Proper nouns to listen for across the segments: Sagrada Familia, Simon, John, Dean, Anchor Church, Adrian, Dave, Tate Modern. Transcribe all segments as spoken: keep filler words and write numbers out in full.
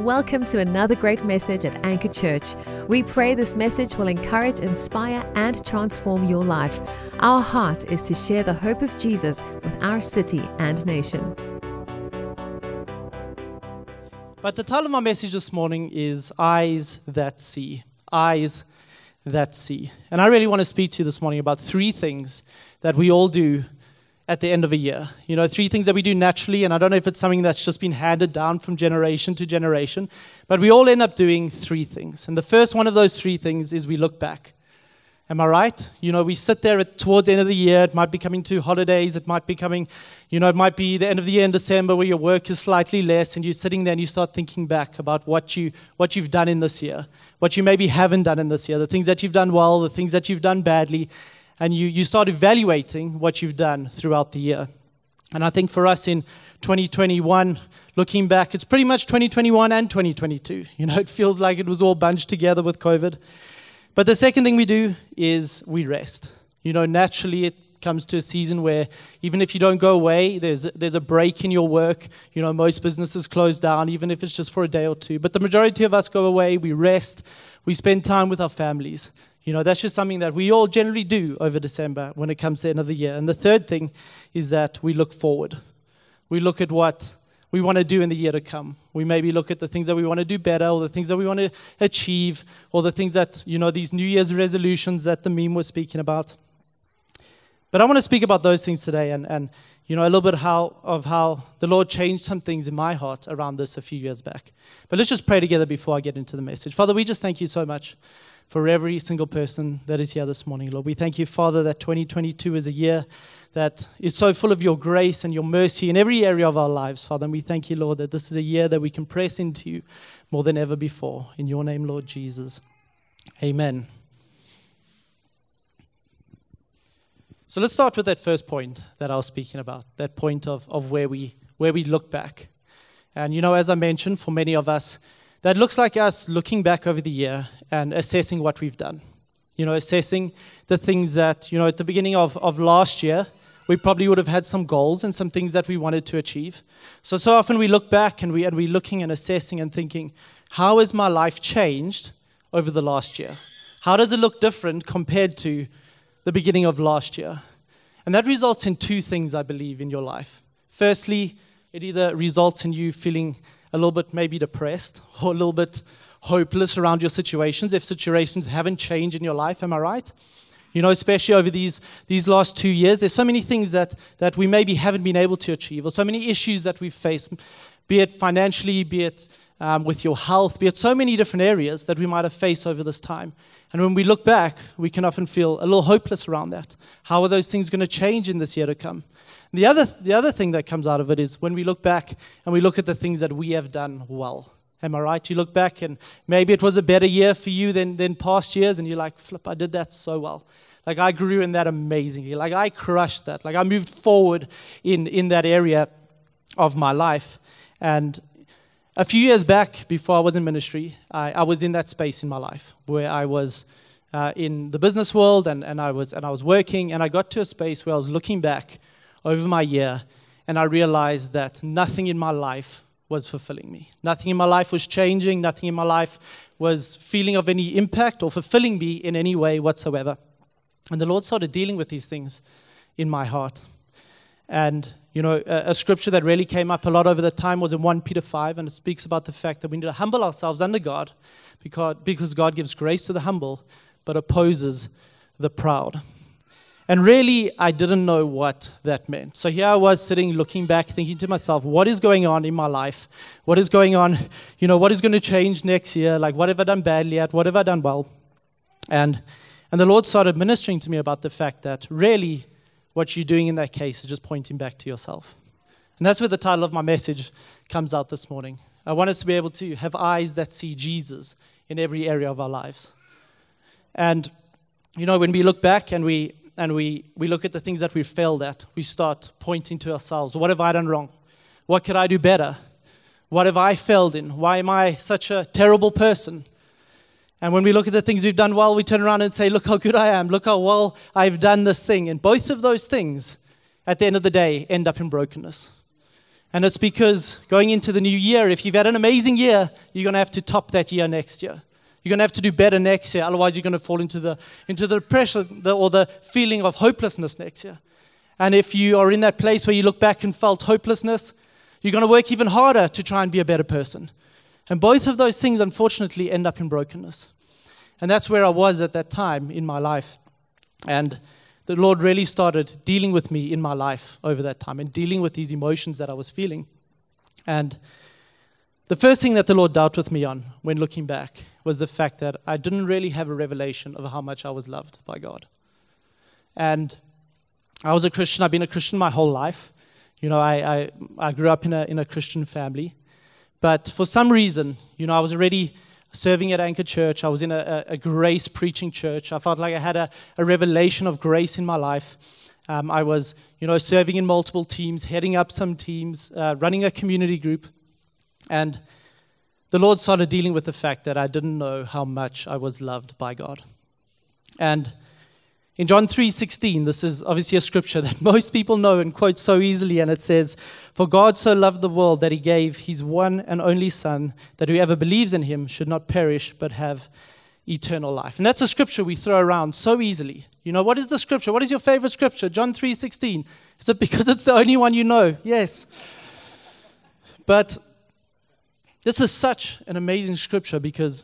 Welcome to another great message at Anchor Church. We pray this message will encourage, inspire, and transform your life. Our heart is to share the hope of Jesus with our city and nation. But the title of my message this morning is Eyes That See. Eyes That See. And I really want to speak to you this morning about three things that we all do at the end of a year. You know, three things that we do naturally, and I don't know if it's something that's just been handed down from generation to generation, but we all end up doing three things. And the first one of those three things is we look back. Am I right? You know, we sit there at, towards the end of the year. It might be coming to holidays. It might be coming, you know, it might be the end of the year in December where your work is slightly less, and you're sitting there and you start thinking back about what, you, what you've done in this year, what you maybe haven't done in this year, the things that you've done well, the things that you've done badly. And you, you start evaluating what you've done throughout the year. And I think for us in twenty twenty-one, looking back, it's pretty much twenty twenty-one and twenty twenty-two. You know, it feels like it was all bunched together with COVID. But the second thing we do is we rest. You know, naturally it comes to a season where even if you don't go away, there's there's a break in your work. You know, most businesses close down, even if it's just for a day or two. But the majority of us go away, we rest, we spend time with our families. You know, that's just something that we all generally do over December when it comes to the end of the year. And the third thing is that we look forward. We look at what we want to do in the year to come. We maybe look at the things that we want to do better, or the things that we want to achieve, or the things that, you know, these New Year's resolutions that the meme was speaking about. But I want to speak about those things today and, and you know, a little bit how of how the Lord changed some things in my heart around this a few years back. But let's just pray together before I get into the message. Father, we just thank you so much for every single person that is here this morning, Lord. We thank you, Father, that twenty twenty-two is a year that is so full of your grace and your mercy in every area of our lives, Father. And we thank you, Lord, that this is a year that we can press into you more than ever before. In your name, Lord Jesus. Amen. So let's start with that first point that I was speaking about, that point of, of where we where we look back. And, you know, as I mentioned, for many of us, that looks like us looking back over the year and assessing what we've done. You know, assessing the things that, you know, at the beginning of, of last year, we probably would have had some goals and some things that we wanted to achieve. So, so often we look back and, we, and we're looking and assessing and thinking, how has my life changed over the last year? How does it look different compared to the beginning of last year? And that results in two things, I believe, in your life. Firstly, it either results in you feeling a little bit maybe depressed or a little bit hopeless around your situations if situations haven't changed in your life. Am I right? You know, especially over these these last two years, there's so many things that, that we maybe haven't been able to achieve, or so many issues that we've faced, be it financially, be it um, with your health, be it so many different areas that we might have faced over this time. And when we look back, we can often feel a little hopeless around that. How are those things going to change in this year to come? The other, the other thing that comes out of it is when we look back and we look at the things that we have done well. Am I right? You look back and maybe it was a better year for you than, than past years, and you're like, flip, I did that so well. Like, I grew in that amazingly. Like, I crushed that. Like, I moved forward in, in that area of my life. And a few years back, before I was in ministry, I, I was in that space in my life where I was uh, in the business world and, and I was and I was working, and I got to a space where I was looking back over my year, and I realized that nothing in my life was fulfilling me. Nothing in my life was changing. Nothing in my life was feeling of any impact or fulfilling me in any way whatsoever. And the Lord started dealing with these things in my heart. And, you know, a, a scripture that really came up a lot over the time was in First Peter five, and it speaks about the fact that we need to humble ourselves under God because, because God gives grace to the humble but opposes the proud. And really, I didn't know what that meant. So here I was sitting, looking back, thinking to myself, what is going on in my life? What is going on? You know, what is going to change next year? Like, what have I done badly at? What have I done well? And and the Lord started ministering to me about the fact that really what you're doing in that case is just pointing back to yourself. And that's where the title of my message comes out this morning. I want us to be able to have eyes that see Jesus in every area of our lives. And, you know, when we look back and we... And we, we look at the things that we've failed at. We start pointing to ourselves. What have I done wrong? What could I do better? What have I failed in? Why am I such a terrible person? And when we look at the things we've done well, we turn around and say, look how good I am. Look how well I've done this thing. And both of those things, at the end of the day, end up in brokenness. And it's because going into the new year, if you've had an amazing year, you're going to have to top that year next year. You're going to have to do better next year. Otherwise, you're going to fall into the into the pressure the, or the feeling of hopelessness next year. And if you are in that place where you look back and felt hopelessness, you're going to work even harder to try and be a better person. And both of those things, unfortunately, end up in brokenness. And that's where I was at that time in my life. And the Lord really started dealing with me in my life over that time and dealing with these emotions that I was feeling. And the first thing that the Lord dealt with me on when looking back was the fact that I didn't really have a revelation of how much I was loved by God. And I was a Christian. I've been a Christian my whole life. You know, I, I, I grew up in a in a Christian family. But for some reason, you know, I was already serving at Anchor Church. I was in a, a, a grace preaching church. I felt like I had a, a revelation of grace in my life. Um, I was, you know, serving in multiple teams, heading up some teams, uh, running a community group. And the Lord started dealing with the fact that I didn't know how much I was loved by God. And in John three sixteen, this is obviously a scripture that most people know and quote so easily, and it says, "For God so loved the world that he gave his one and only Son, that whoever believes in him should not perish but have eternal life." And that's a scripture we throw around so easily. You know, what is the scripture? What is your favorite scripture? John three sixteen. Is it because it's the only one you know? Yes. But this is such an amazing scripture because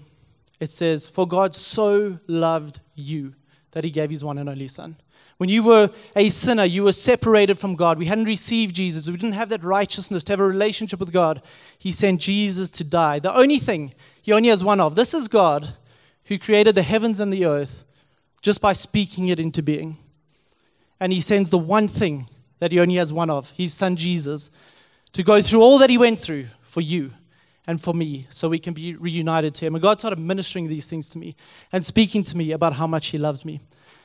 it says, "For God so loved you, that he gave his one and only Son." When you were a sinner, you were separated from God. We hadn't received Jesus. We didn't have that righteousness to have a relationship with God. He sent Jesus to die. The only thing he only has one of. This is God who created the heavens and the earth just by speaking it into being. And he sends the one thing that he only has one of, his Son Jesus, to go through all that he went through for you and for me, so we can be reunited to him. And God started ministering these things to me and speaking to me about how much he loves me.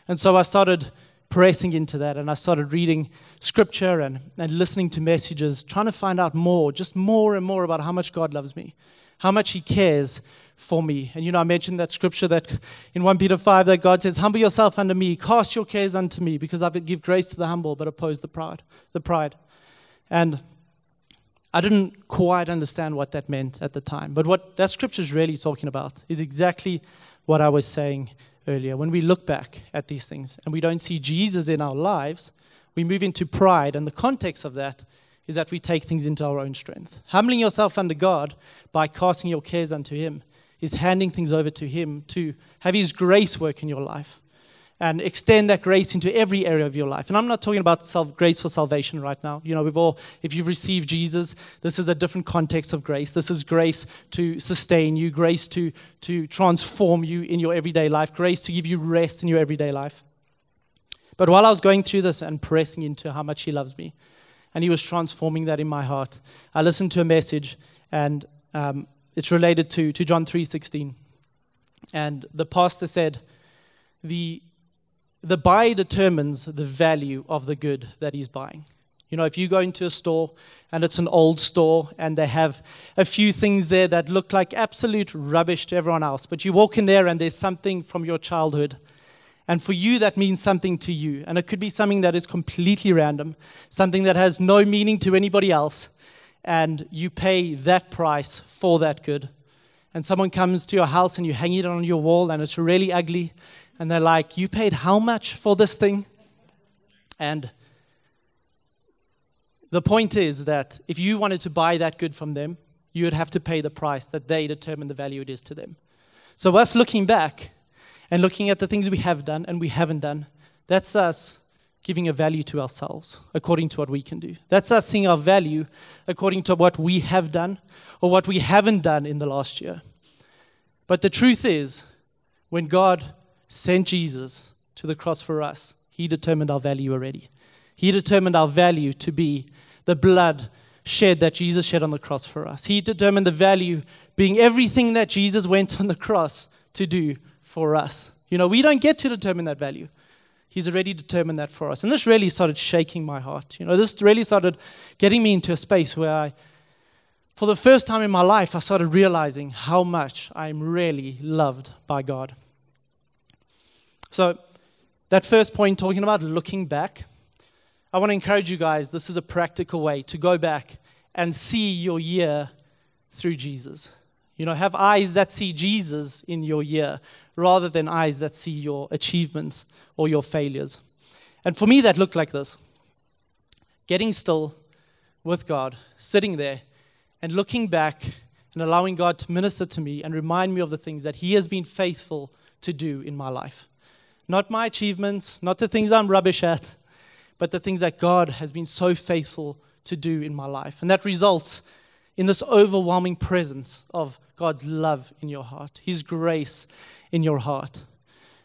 And so I started pressing into that, and I started reading scripture and, and listening to messages, trying to find out more, just more and more about how much God loves me, how much he cares for me. And you know, I mentioned that scripture that in First Peter five that God says, "Humble yourself under me, cast your cares unto me, because I will give grace to the humble, but oppose the proud, the pride." And I didn't quite understand what that meant at the time. But what that scripture is really talking about is exactly what I was saying earlier. When we look back at these things and we don't see Jesus in our lives, we move into pride. And the context of that is that we take things into our own strength. Humbling yourself under God by casting your cares unto him is handing things over to him to have his grace work in your life and extend that grace into every area of your life. And I'm not talking about self, grace for salvation right now. You know, we've all, if you've received Jesus, this is a different context of grace. This is grace to sustain you, grace to, to transform you in your everyday life, grace to give you rest in your everyday life. But while I was going through this and pressing into how much he loves me, and he was transforming that in my heart, I listened to a message, and um, it's related to, to John three sixteen. And the pastor said, the The buyer determines the value of the good that he's buying. You know, if you go into a store and it's an old store and they have a few things there that look like absolute rubbish to everyone else, but you walk in there and there's something from your childhood. And for you, that means something to you. And it could be something that is completely random, something that has no meaning to anybody else. And you pay that price for that good. And someone comes to your house and you hang it on your wall and it's really ugly. And they're like, "You paid how much for this thing?" And the point is that if you wanted to buy that good from them, you would have to pay the price that they determine the value it is to them. So us looking back and looking at the things we have done and we haven't done, that's us giving a value to ourselves according to what we can do. That's us seeing our value according to what we have done or what we haven't done in the last year. But the truth is, when God sent Jesus to the cross for us, he determined our value already. He determined our value to be the blood shed that Jesus shed on the cross for us. He determined the value being everything that Jesus went on the cross to do for us. You know, we don't get to determine that value. He's already determined that for us. And this really started shaking my heart. You know, this really started getting me into a space where I, for the first time in my life, I started realizing how much I'm really loved by God. So that first point, talking about looking back, I want to encourage you guys, this is a practical way to go back and see your year through Jesus. You know, have eyes that see Jesus in your year rather than eyes that see your achievements or your failures. And for me, that looked like this. Getting still with God, sitting there and looking back and allowing God to minister to me and remind me of the things that he has been faithful to do in my life. Not my achievements, not the things I'm rubbish at, but the things that God has been so faithful to do in my life. And that results in this overwhelming presence of God's love in your heart, his grace in your heart.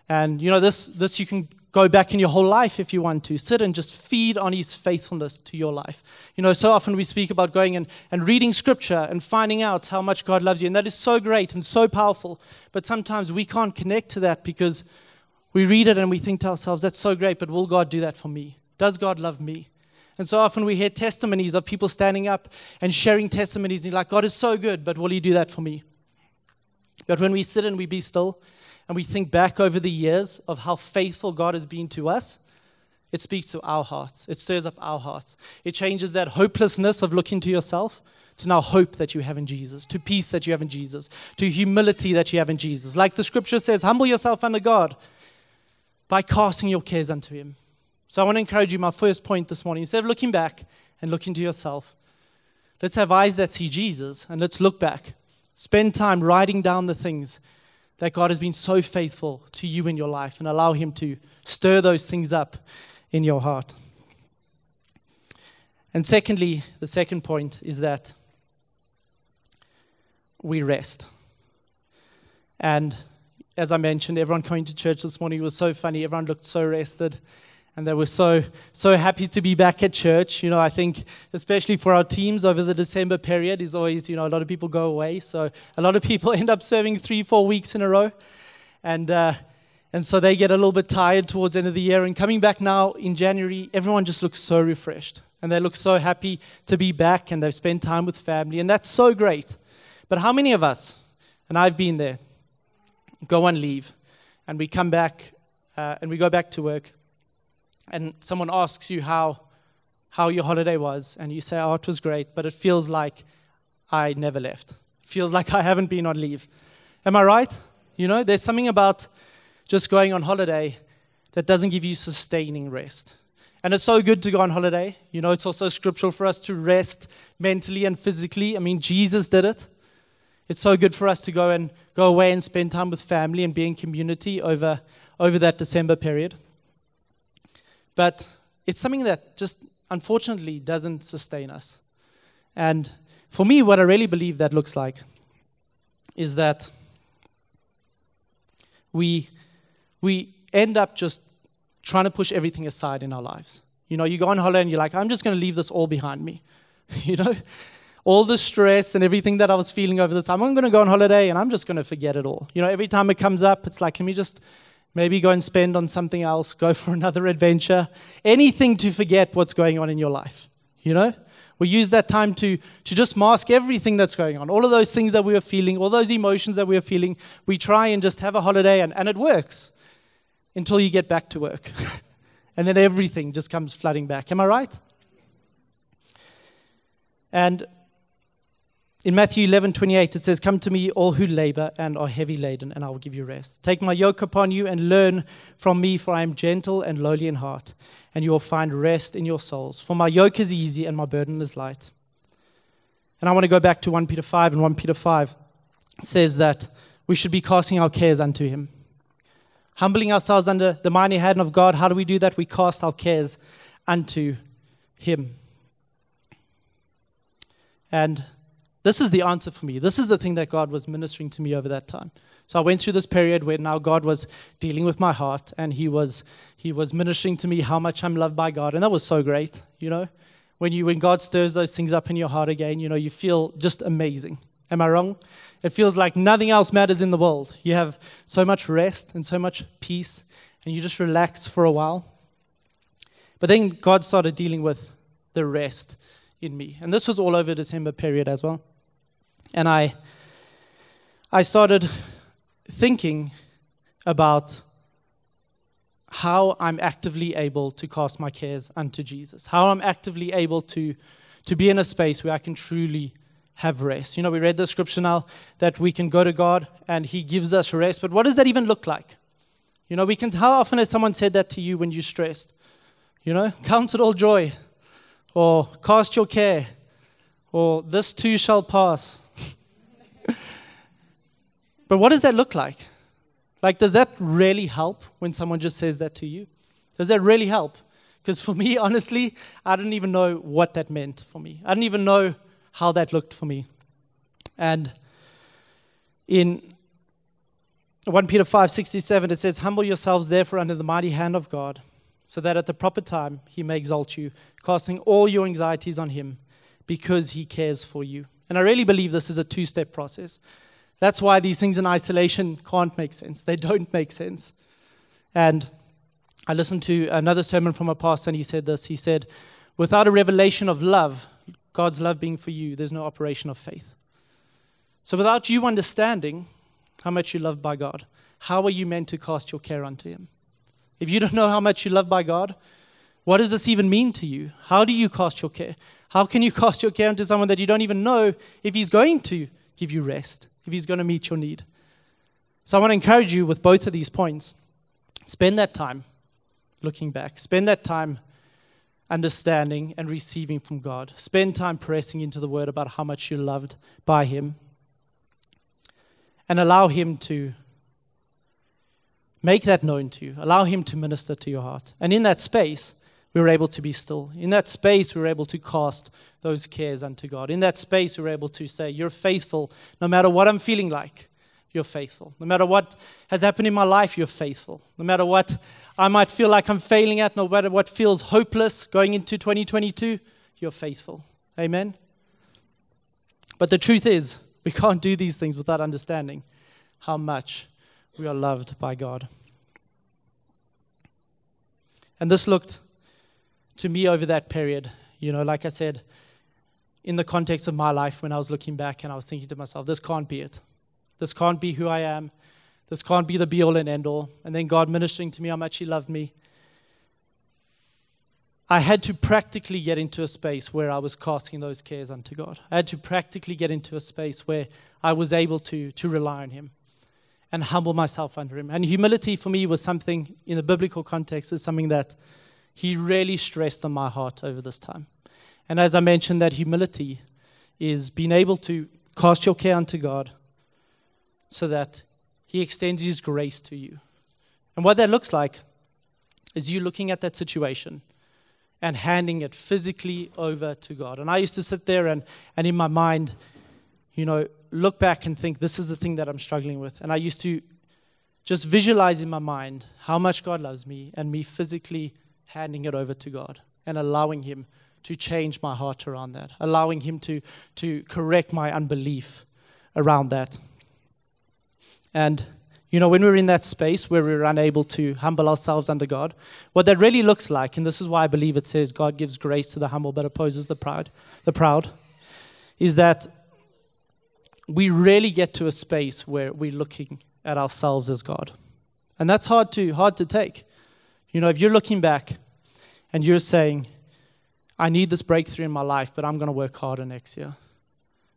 And you know, this this you can go back in your whole life if you want to. Sit and just feed on his faithfulness to your life. You know, so often we speak about going and, and reading scripture and finding out how much God loves you. And that is so great and so powerful. But sometimes we can't connect to that because we read it and we think to ourselves, that's so great, but will God do that for me? Does God love me? And so often we hear testimonies of people standing up and sharing testimonies. And you're like, God is so good, but will he do that for me? But when we sit and we be still and we think back over the years of how faithful God has been to us, it speaks to our hearts. It stirs up our hearts. It changes that hopelessness of looking to yourself to now hope that you have in Jesus, to peace that you have in Jesus, to humility that you have in Jesus. Like the scripture says, humble yourself under God by casting your cares unto him. So I want to encourage you, my first point this morning, instead of looking back and looking to yourself, let's have eyes that see Jesus and let's look back. Spend time writing down the things that God has been so faithful to you in your life and allow him to stir those things up in your heart. And secondly, the second point is that we rest. And as I mentioned, everyone coming to church this morning was so funny. Everyone looked so rested. And they were so, so happy to be back at church. You know, I think, especially for our teams over the December period, is always, you know, a lot of people go away. So a lot of people end up serving three, four weeks in a row. And uh, and so they get a little bit tired towards the end of the year. And coming back now in January, everyone just looks so refreshed. And they look so happy to be back. And they've spent time with family. And that's so great. But how many of us, and I've been there, go and leave. And we come back uh, and we go back to work. And someone asks you how how your holiday was, and you say, oh, it was great, but it feels like I never left. It feels like I haven't been on leave. Am I right? You know, there's something about just going on holiday that doesn't give you sustaining rest. And it's so good to go on holiday. You know, it's also scriptural for us to rest mentally and physically. I mean, Jesus did it. It's so good for us to go and go away and spend time with family and be in community over, over that December period. But it's something that just, unfortunately, doesn't sustain us. And for me, what I really believe that looks like is that we we end up just trying to push everything aside in our lives. You know, you go on holiday and you're like, I'm just going to leave this all behind me. You know, all the stress and everything that I was feeling over this time, I'm going to go on holiday and I'm just going to forget it all. You know, every time it comes up, it's like, let me just... maybe go and spend on something else, go for another adventure, anything to forget what's going on in your life, you know? We use that time to, to just mask everything that's going on, all of those things that we are feeling, all those emotions that we are feeling. We try and just have a holiday, and, and it works until you get back to work. And then everything just comes flooding back. Am I right? And in Matthew eleven twenty-eight, it says, come to me, all who labor and are heavy laden, and I will give you rest. Take my yoke upon you and learn from me, for I am gentle and lowly in heart, and you will find rest in your souls. For my yoke is easy and my burden is light. And I want to go back to First Peter five, and First Peter five says that we should be casting our cares unto him. Humbling ourselves under the mighty hand of God, how do we do that? We cast our cares unto him. And this is the answer for me. This is the thing that God was ministering to me over that time. So I went through this period where now God was dealing with my heart, and he was he was ministering to me how much I'm loved by God. And that was so great, you know. When you when God stirs those things up in your heart again, you know, you feel just amazing. Am I wrong? It feels like nothing else matters in the world. You have so much rest and so much peace, and you just relax for a while. But then God started dealing with the rest in me. And this was all over December period as well. And I I started thinking about how I'm actively able to cast my cares unto Jesus, how I'm actively able to, to be in a space where I can truly have rest. You know, we read the scripture now that we can go to God and He gives us rest. But what does that even look like? You know, we can how often has someone said that to you when you're stressed? You know, count it all joy, or cast your care, or this too shall pass. But what does that look like? Like, does that really help when someone just says that to you? Does that really help? Because for me, honestly, I didn't even know what that meant for me. I didn't even know how that looked for me. And in First Peter five sixty-seven, it says, "Humble yourselves therefore under the mighty hand of God, so that at the proper time He may exalt you, casting all your anxieties on Him, because He cares for you." And I really believe this is a two-step process. That's why these things in isolation can't make sense. They don't make sense. And I listened to another sermon from a pastor, and he said this. He said, without a revelation of love, God's love being for you, there's no operation of faith. So without you understanding how much you're loved by God, how are you meant to cast your care onto Him? If you don't know how much you're loved by God, what does this even mean to you? How do you cast your care? How can you cast your care onto someone that you don't even know if He's going to give you rest, if He's going to meet your need? So I want to encourage you with both of these points. Spend that time looking back. Spend that time understanding and receiving from God. Spend time pressing into the Word about how much you're loved by Him. And allow Him to make that known to you. Allow Him to minister to your heart. And in that space, we were able to be still. In that space, we were able to cast those cares unto God. In that space, we were able to say, you're faithful no matter what I'm feeling like. You're faithful. No matter what has happened in my life, you're faithful. No matter what I might feel like I'm failing at, no matter what feels hopeless going into twenty twenty-two, you're faithful. Amen? But the truth is, we can't do these things without understanding how much we are loved by God. And this looked to me over that period, you know, like I said, in the context of my life when I was looking back and I was thinking to myself, this can't be it. This can't be who I am. This can't be the be-all and end-all. And then God ministering to me how much He loved me. I had to practically get into a space where I was casting those cares unto God. I had to practically get into a space where I was able to, to rely on Him and humble myself under Him. And humility for me was something, in the biblical context, is something that He really stressed on my heart over this time. And as I mentioned, that humility is being able to cast your care unto God, so that He extends His grace to you. And what that looks like is you looking at that situation and handing it physically over to God. And I used to sit there and, and in my mind, you know, look back and think, this is the thing that I'm struggling with. And I used to just visualize in my mind how much God loves me and me physically handing it over to God and allowing Him to change my heart around that, allowing Him to, to correct my unbelief around that. And, you know, when we're in that space where we're unable to humble ourselves under God, what that really looks like, and this is why I believe it says God gives grace to the humble but opposes the proud, the proud, is that we really get to a space where we're looking at ourselves as God. And that's hard to hard to take. You know, if you're looking back and you're saying, I need this breakthrough in my life, but I'm going to work harder next year.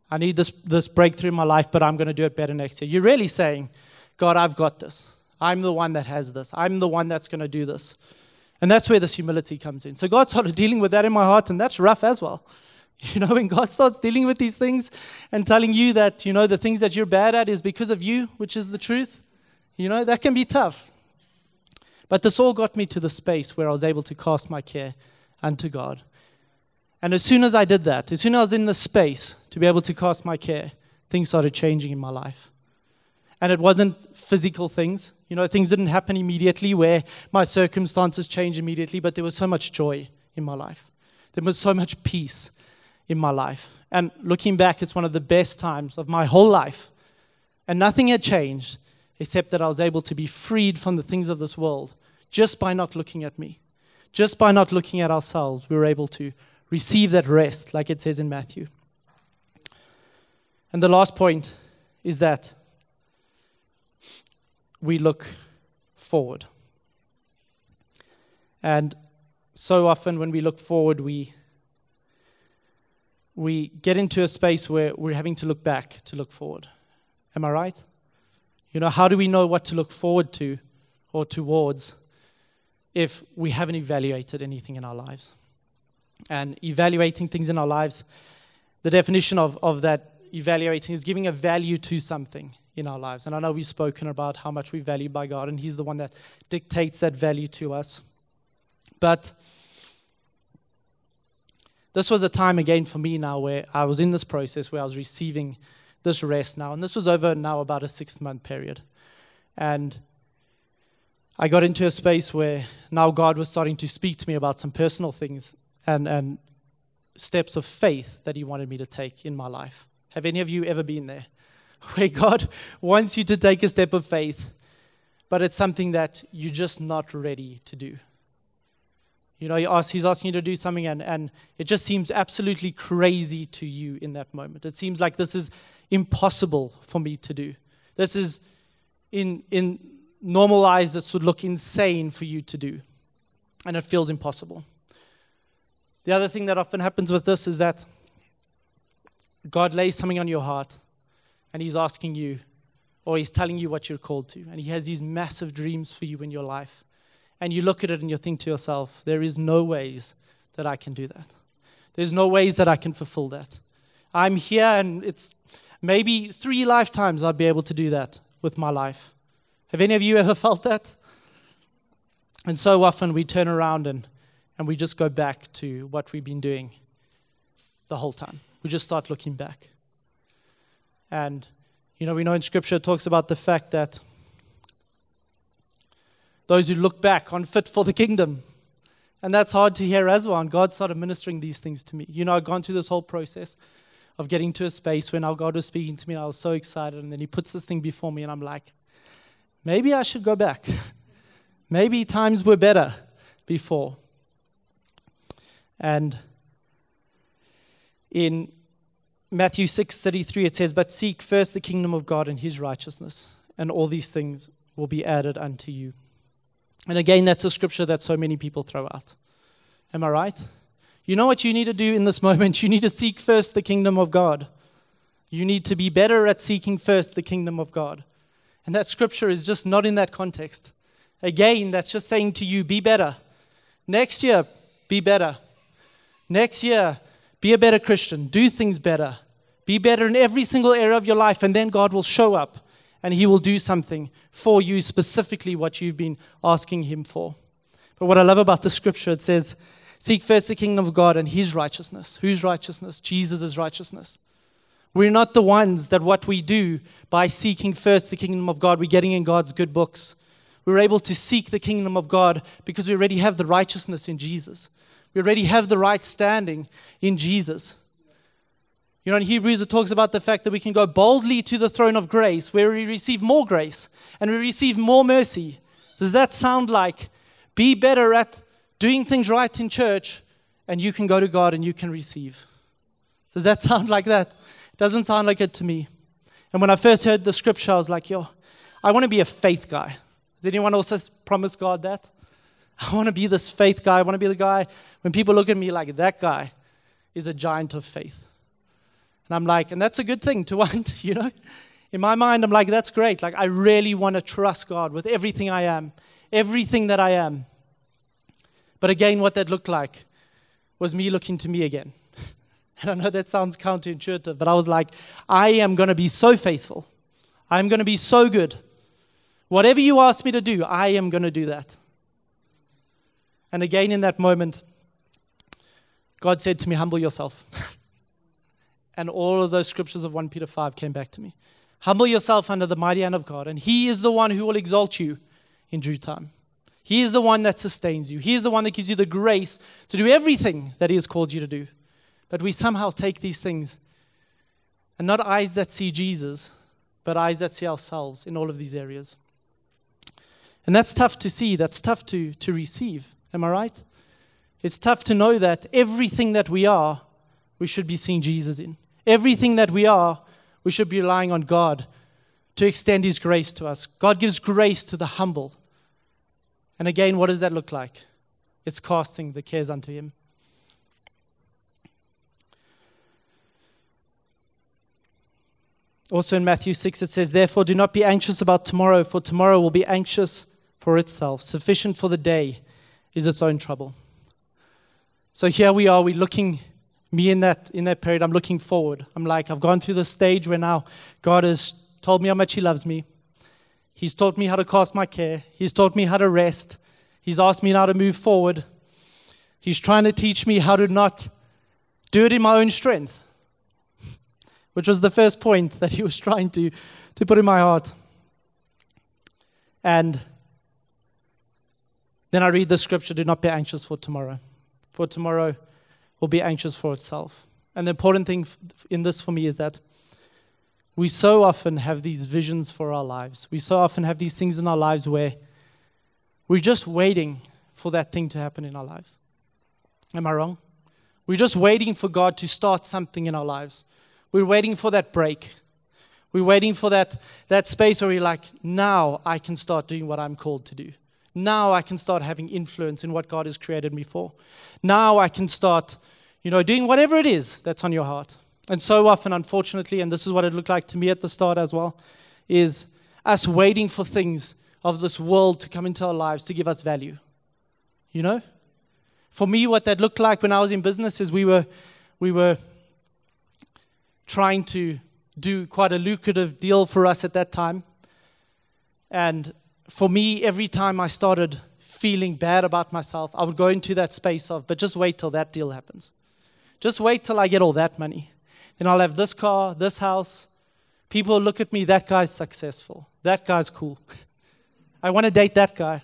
I need this, this breakthrough in my life, but I'm going to do it better next year. You're really saying, God, I've got this. I'm the one that has this. I'm the one that's going to do this. And that's where this humility comes in. So God started dealing with that in my heart, and that's rough as well. You know, when God starts dealing with these things and telling you that, you know, the things that you're bad at is because of you, which is the truth, you know, that can be tough. But this all got me to the space where I was able to cast my care unto God. And as soon as I did that, as soon as I was in the space to be able to cast my care, things started changing in my life. And it wasn't physical things. You know, things didn't happen immediately where my circumstances changed immediately, but there was so much joy in my life. There was so much peace in my life. And looking back, it's one of the best times of my whole life. And nothing had changed except that I was able to be freed from the things of this world just by not looking at me. Just by not looking at ourselves, we were able to receive that rest, like it says in Matthew. And the last point is that we look forward. And so often when we look forward, we we get into a space where we're having to look back to look forward. Am I right? You know, how do we know what to look forward to or towards if we haven't evaluated anything in our lives? And evaluating things in our lives, the definition of, of that evaluating is giving a value to something in our lives. And I know we've spoken about how much we're valued by God, and He's the one that dictates that value to us. But this was a time again for me now where I was in this process where I was receiving this rest now. And this was over now about a six-month period. And I got into a space where now God was starting to speak to me about some personal things and, and steps of faith that He wanted me to take in my life. Have any of you ever been there? Where God wants you to take a step of faith, but it's something that you're just not ready to do. You know, he asks, he's asking you to do something, and, and it just seems absolutely crazy to you in that moment. It seems like this is impossible for me to do. This is, in in normal eyes, this would look insane for you to do, and it feels impossible. The other thing that often happens with this is that God lays something on your heart, and He's asking you, or He's telling you what you're called to, and He has these massive dreams for you in your life. And you look at it and you think to yourself, there is no ways that I can do that. There's no ways that I can fulfill that. I'm here and it's maybe three lifetimes I'd be able to do that with my life. Have any of you ever felt that? And so often we turn around and, and we just go back to what we've been doing the whole time. We just start looking back. And, you know, we know in Scripture it talks about the fact that those who look back aren't fit for the kingdom. And that's hard to hear as well. And God started ministering these things to me. You know, I've gone through this whole process of getting to a space where now God was speaking to me and I was so excited. And then He puts this thing before me and I'm like, maybe I should go back. Maybe times were better before. And in Matthew six thirty-three, it says, "But seek first the kingdom of God and His righteousness, and all these things will be added unto you." And again, that's a scripture that so many people throw out. Am I right? You know what you need to do in this moment? You need to seek first the kingdom of God. You need to be better at seeking first the kingdom of God. And that scripture is just not in that context. Again, that's just saying to you, be better. Next year, be better. Next year, be a better Christian. Do things better. Be better in every single area of your life, and then God will show up. And He will do something for you, specifically what you've been asking Him for. But what I love about the scripture, it says, seek first the kingdom of God and His righteousness. Whose righteousness? Jesus' righteousness. We're not the ones that what we do by seeking first the kingdom of God, we're getting in God's good books. We're able to seek the kingdom of God because we already have the righteousness in Jesus. We already have the right standing in Jesus. You know, in Hebrews, it talks about the fact that we can go boldly to the throne of grace where we receive more grace and we receive more mercy. Does that sound like be better at doing things right in church and you can go to God and you can receive? Does that sound like that? It doesn't sound like it to me. And when I first heard the scripture, I was like, yo, I want to be a faith guy. Has anyone also promised God that? I want to be this faith guy. I want to be the guy when people look at me like that guy is a giant of faith. And I'm like, and that's a good thing to want, you know. In my mind, I'm like, that's great. Like, I really want to trust God with everything I am, everything that I am. But again, what that looked like was me looking to me again. And I know that sounds counterintuitive, but I was like, I am going to be so faithful. I'm going to be so good. Whatever you ask me to do, I am going to do that. And again, in that moment, God said to me, humble yourself. And all of those scriptures of First Peter five came back to me. Humble yourself under the mighty hand of God, and He is the one who will exalt you in due time. He is the one that sustains you. He is the one that gives you the grace to do everything that He has called you to do. But we somehow take these things, and not eyes that see Jesus, but eyes that see ourselves in all of these areas. And that's tough to see. That's tough to, to receive. Am I right? It's tough to know that everything that we are, we should be seeing Jesus in. Everything that we are, we should be relying on God to extend His grace to us. God gives grace to the humble. And again, what does that look like? It's casting the cares unto Him. Also in Matthew six, it says, "Therefore do not be anxious about tomorrow, for tomorrow will be anxious for itself. Sufficient for the day is its own trouble." So here we are, we're looking, me in that in that period, I'm looking forward. I'm like, I've gone through this stage where now God has told me how much He loves me. He's taught me how to cast my care. He's taught me how to rest. He's asked me now to move forward. He's trying to teach me how to not do it in my own strength, which was the first point that he was trying to, to put in my heart. And then I read the scripture, "Do not be anxious for tomorrow, for tomorrow will be anxious for itself." And the important thing in this for me is that we so often have these visions for our lives. We so often have these things in our lives where we're just waiting for that thing to happen in our lives. Am I wrong? We're just waiting for God to start something in our lives. We're waiting for that break. We're waiting for that, that space where we're like, now I can start doing what I'm called to do. Now I can start having influence in what God has created me for. Now I can start, you know, doing whatever it is that's on your heart. And so often, unfortunately, and this is what it looked like to me at the start as well, is us waiting for things of this world to come into our lives to give us value. You know? For me, what that looked like when I was in business is we were we were trying to do quite a lucrative deal for us at that time. And for me, every time I started feeling bad about myself, I would go into that space of, but just wait till that deal happens. Just wait till I get all that money. Then I'll have this car, this house. People look at me, that guy's successful. That guy's cool. I want to date that guy.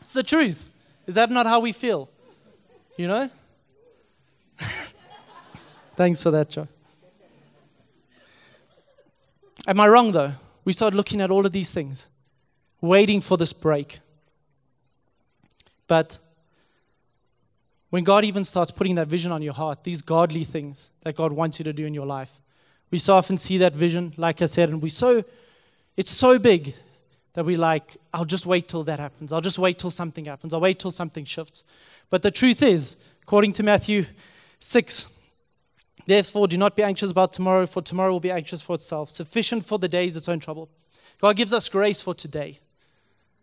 It's the truth. Is that not how we feel? You know? Thanks for that, John. Am I wrong, though? We start looking at all of these things, waiting for this break. But when God even starts putting that vision on your heart, these godly things that God wants you to do in your life, we so often see that vision, like I said, and we so, it's so big that we like, I'll just wait till that happens. I'll just wait till something happens. I'll wait till something shifts. But the truth is, according to Matthew six, "Therefore do not be anxious about tomorrow, for tomorrow will be anxious for itself. Sufficient for the day is its own trouble." God gives us grace for today.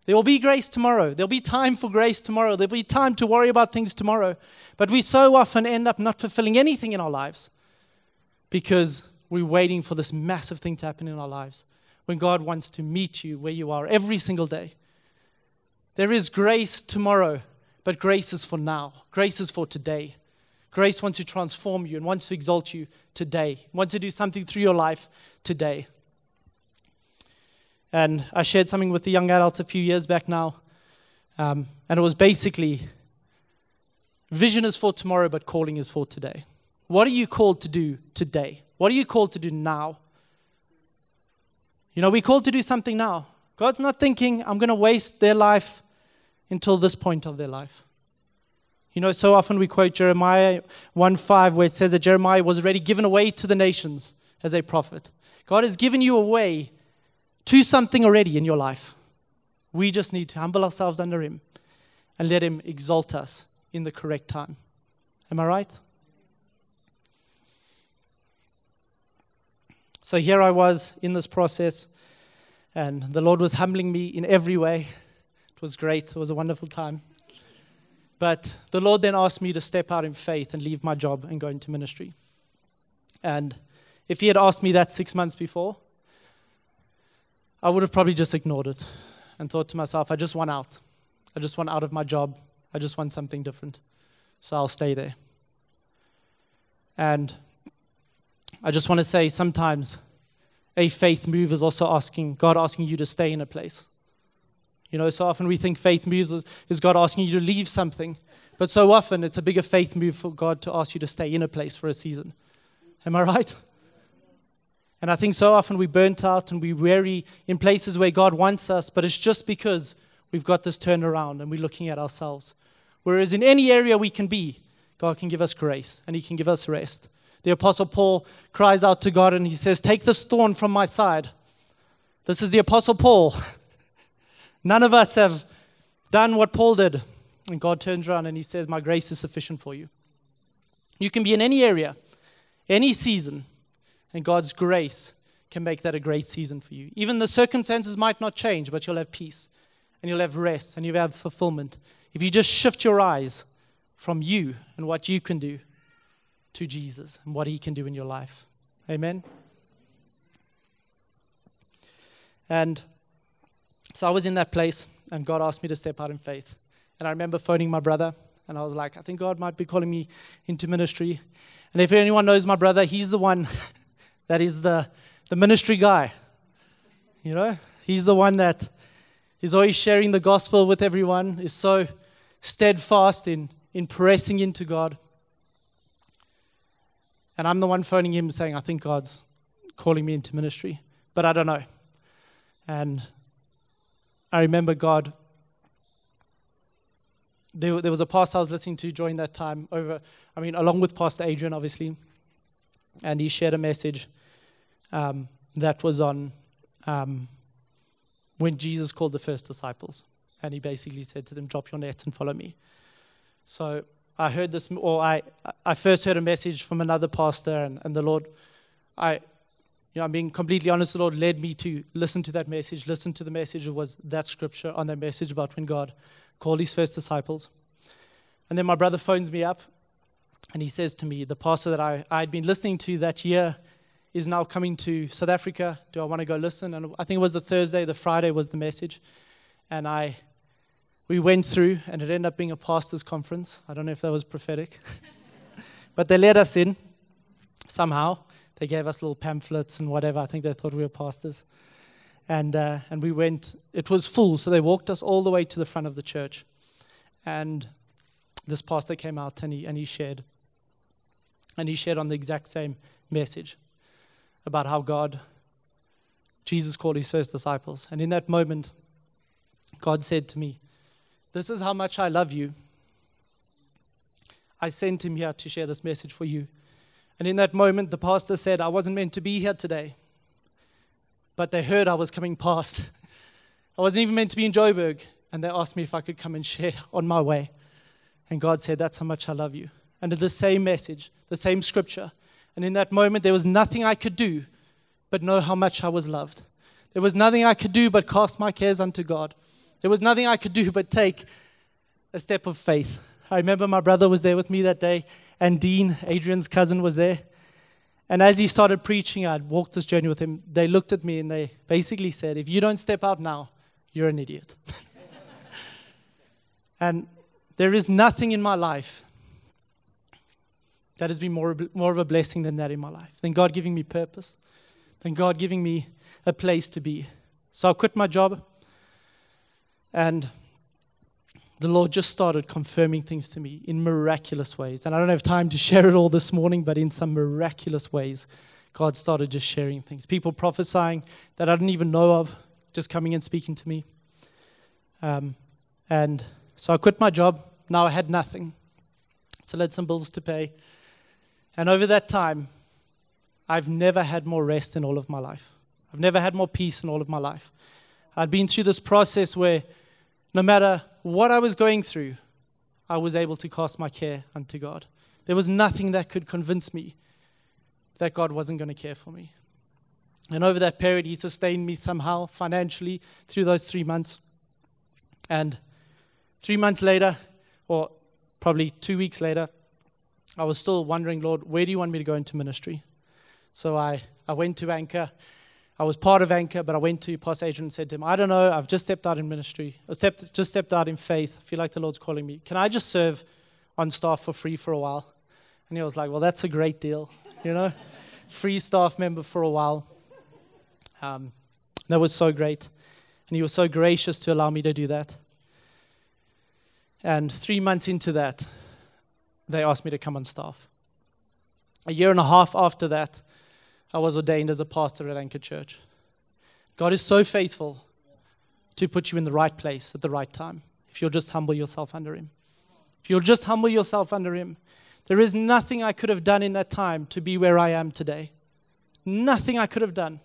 There will be grace tomorrow. There will be time for grace tomorrow. There will be time to worry about things tomorrow. But we so often end up not fulfilling anything in our lives because we're waiting for this massive thing to happen in our lives, when God wants to meet you where you are every single day. There is grace tomorrow, but grace is for now. Grace is for today. Grace wants to transform you and wants to exalt you today. Wants to do something through your life today. And I shared something with the young adults a few years back now, um, and it was basically, vision is for tomorrow, but calling is for today. What are you called to do today? What are you called to do now? You know, we're called to do something now. God's not thinking, I'm going to waste their life until this point of their life. You know, so often we quote Jeremiah one five, where it says that Jeremiah was already given away to the nations as a prophet. God has given you away to something already in your life. We just need to humble ourselves under Him and let Him exalt us in the correct time. Am I right? So here I was in this process, and the Lord was humbling me in every way. It was great. It was a wonderful time. But the Lord then asked me to step out in faith and leave my job and go into ministry. And if He had asked me that six months before, I would have probably just ignored it and thought to myself, I just want out. I just want out of my job. I just want something different. So I'll stay there. And I just want to say, sometimes a faith move is also asking, God asking you to stay in a place. You know, so often we think faith moves is God asking you to leave something. But so often it's a bigger faith move for God to ask you to stay in a place for a season. Am I right? And I think so often we burnt out and we weary in places where God wants us, but it's just because we've got this turnaround and we're looking at ourselves. Whereas in any area we can be, God can give us grace and He can give us rest. The Apostle Paul cries out to God and he says, "Take this thorn from my side." This is the Apostle Paul. None of us have done what Paul did. And God turns around and He says, "My grace is sufficient for you." You can be in any area, any season, And God's grace can make that a great season for you. Even the circumstances might not change, but you'll have peace and you'll have rest and you'll have fulfillment. If you just shift your eyes from you and what you can do to Jesus and what he can do in your life. Amen? And so I was in that place and God asked me to step out in faith. And I remember phoning my brother and I was like, I think God might be calling me into ministry. And if anyone knows my brother, he's the one that is the, the ministry guy. You know, he's the one that is always sharing the gospel with everyone, is so steadfast in, in pressing into God. And I'm the one phoning him saying, I think God's calling me into ministry, but I don't know. And I remember God, there, there was a pastor I was listening to during that time over, I mean, along with Pastor Adrian, obviously, and he shared a message um, that was on um, when Jesus called the first disciples. And he basically said to them, drop your net and follow me. So I heard this, or I, I first heard a message from another pastor, and, and the Lord, I... You know, I'm being completely honest, the Lord led me to listen to that message, listen to the message. It was that scripture on that message about when God called his first disciples. And then my brother phones me up and he says to me, the pastor that I had been listening to that year is now coming to South Africa. Do I want to go listen? And I think it was the Thursday, the Friday was the message. And I, we went through and it ended up being a pastor's conference. I don't know if that was prophetic, but they let us in somehow. They gave us little pamphlets and whatever. I think they thought we were pastors. And uh, and we went. It was full, so they walked us all the way to the front of the church. And this pastor came out and he, and he shared. And he shared on the exact same message about how God, Jesus called his first disciples. And in that moment, God said to me, this is how much I love you. I sent him here to share this message for you. And in that moment, the pastor said, I wasn't meant to be here today, but they heard I was coming past. I wasn't even meant to be in Joburg, and they asked me if I could come and share on my way. And God said, that's how much I love you. And the same message, the same scripture. And in that moment, there was nothing I could do but know how much I was loved. There was nothing I could do but cast my cares unto God. There was nothing I could do but take a step of faith. I remember my brother was there with me that day, and Dean, Adrian's cousin, was there. And as he started preaching, I'd walked this journey with him. They looked at me and they basically said, if you don't step out now, you're an idiot. And there is nothing in my life that has been more, more of a blessing than that in my life, than God giving me purpose, than God giving me a place to be. So I quit my job, and the Lord just started confirming things to me in miraculous ways. And I don't have time to share it all this morning, but in some miraculous ways, God started just sharing things. People prophesying that I didn't even know of, just coming and speaking to me. Um, and so I quit my job. Now I had nothing. So I had some bills to pay. And over that time, I've never had more rest in all of my life. I've never had more peace in all of my life. I'd been through this process where no matter what I was going through, I was able to cast my care unto God. There was nothing that could convince me that God wasn't going to care for me. And over that period, he sustained me somehow financially through those three months. And three months later, or probably two weeks later, I was still wondering, Lord, where do you want me to go into ministry? So I, I went to Anchor. I was part of Anchor, but I went to Pastor Adrian and said to him, I don't know, I've just stepped out in ministry, or stepped, just stepped out in faith. I feel like the Lord's calling me. Can I just serve on staff for free for a while? And he was like, well, that's a great deal, you know, free staff member for a while. Um, that was so great. And he was so gracious to allow me to do that. And three months into that, they asked me to come on staff. A year and a half after that, I was ordained as a pastor at Anchor Church. God is so faithful to put you in the right place at the right time, if you'll just humble yourself under him. If you'll just humble yourself under him, there is nothing I could have done in that time to be where I am today. Nothing I could have done.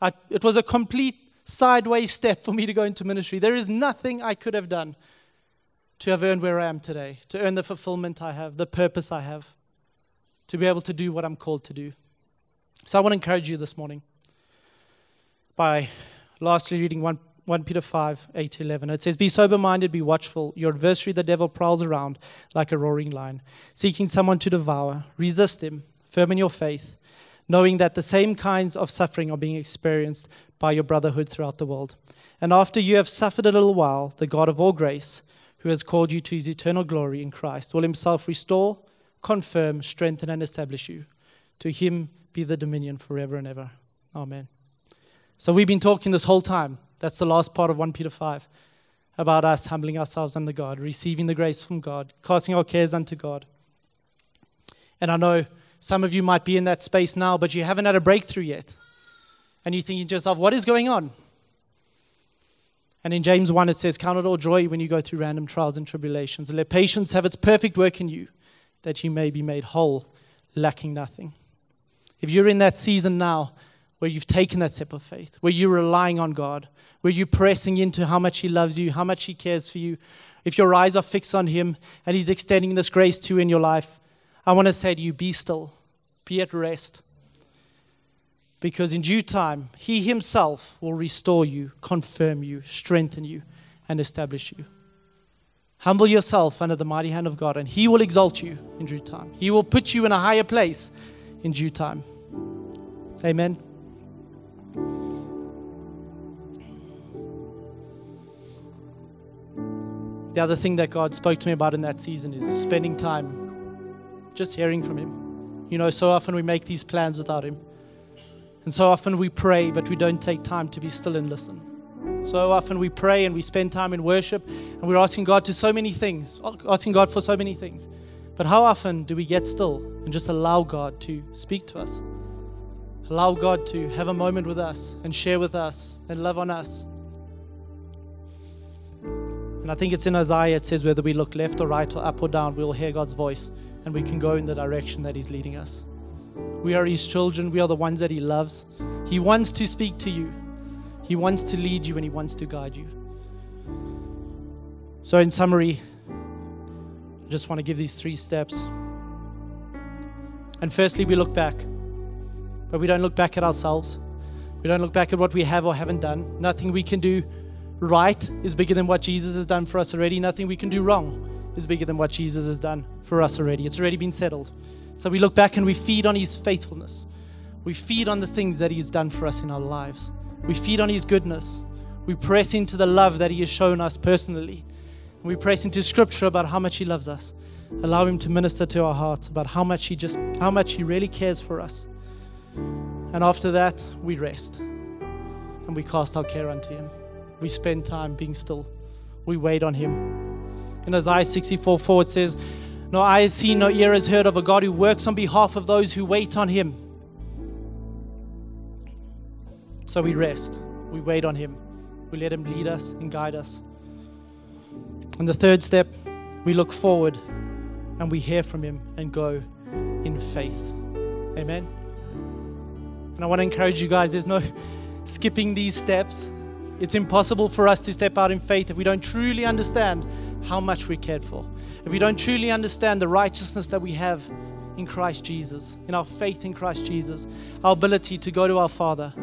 I, it was a complete sideways step for me to go into ministry. There is nothing I could have done to have earned where I am today, to earn the fulfillment I have, the purpose I have, to be able to do what I'm called to do. So I want to encourage you this morning by lastly reading First Peter five, eight to eleven. It says, "Be sober-minded, be watchful. Your adversary, the devil, prowls around like a roaring lion, seeking someone to devour. Resist him, firm in your faith, knowing that the same kinds of suffering are being experienced by your brotherhood throughout the world. And after you have suffered a little while, the God of all grace, who has called you to his eternal glory in Christ, will himself restore, confirm, strengthen, and establish you. To him be the dominion forever and ever. Amen." So we've been talking this whole time. That's the last part of First Peter five, about us humbling ourselves under God, receiving the grace from God, casting our cares unto God. And I know some of you might be in that space now, but you haven't had a breakthrough yet. And you're thinking to yourself, what is going on? And in James one, it says, "Count it all joy when you go through random trials and tribulations. Let patience have its perfect work in you, that you may be made whole, lacking nothing." If you're in that season now, where you've taken that step of faith, where you're relying on God, where you're pressing into how much he loves you, how much he cares for you, if your eyes are fixed on him and he's extending this grace to you in your life, I want to say to you, be still, be at rest. Because in due time, he himself will restore you, confirm you, strengthen you, and establish you. Humble yourself under the mighty hand of God, and he will exalt you in due time. He will put you in a higher place in due time. Amen. The other thing that God spoke to me about in that season is spending time just hearing from him. You know, so often we make these plans without him. And so often we pray, but we don't take time to be still and listen. So often we pray and we spend time in worship and we're asking God to so many things, asking God for so many things. But how often do we get still and just allow God to speak to us? Allow God to have a moment with us and share with us and love on us. And I think it's in Isaiah, it says, whether we look left or right or up or down, we'll hear God's voice and we can go in the direction that he's leading us. We are his children. We are the ones that he loves. He wants to speak to you. He wants to lead you and he wants to guide you. So in summary, I just want to give these three steps. And firstly, we look back, but we don't look back at ourselves. We don't look back at what we have or haven't done. Nothing we can do right is bigger than what Jesus has done for us already. Nothing we can do wrong is bigger than what Jesus has done for us already. It's already been settled. So we look back and we feed on his faithfulness. We feed on the things that he's done for us in our lives. We feed on his goodness. We press into the love that he has shown us personally. We press into scripture about how much he loves us. Allow him to minister to our hearts about how much he just, how much he really cares for us. And after that, we rest and we cast our care unto him. We spend time being still. We wait on him. In Isaiah sixty-four four, it says, "No eye has seen, no ear has heard of a God who works on behalf of those who wait on him." So we rest. We wait on him. We let him lead us and guide us. And the third step, we look forward and we hear from him and go in faith. Amen. And I want to encourage you guys, there's no skipping these steps. It's impossible for us to step out in faith if we don't truly understand how much we're cared for. If we don't truly understand the righteousness that we have in Christ Jesus, in our faith in Christ Jesus, our ability to go to our Father,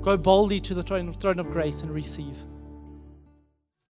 go boldly to the throne of grace and receive.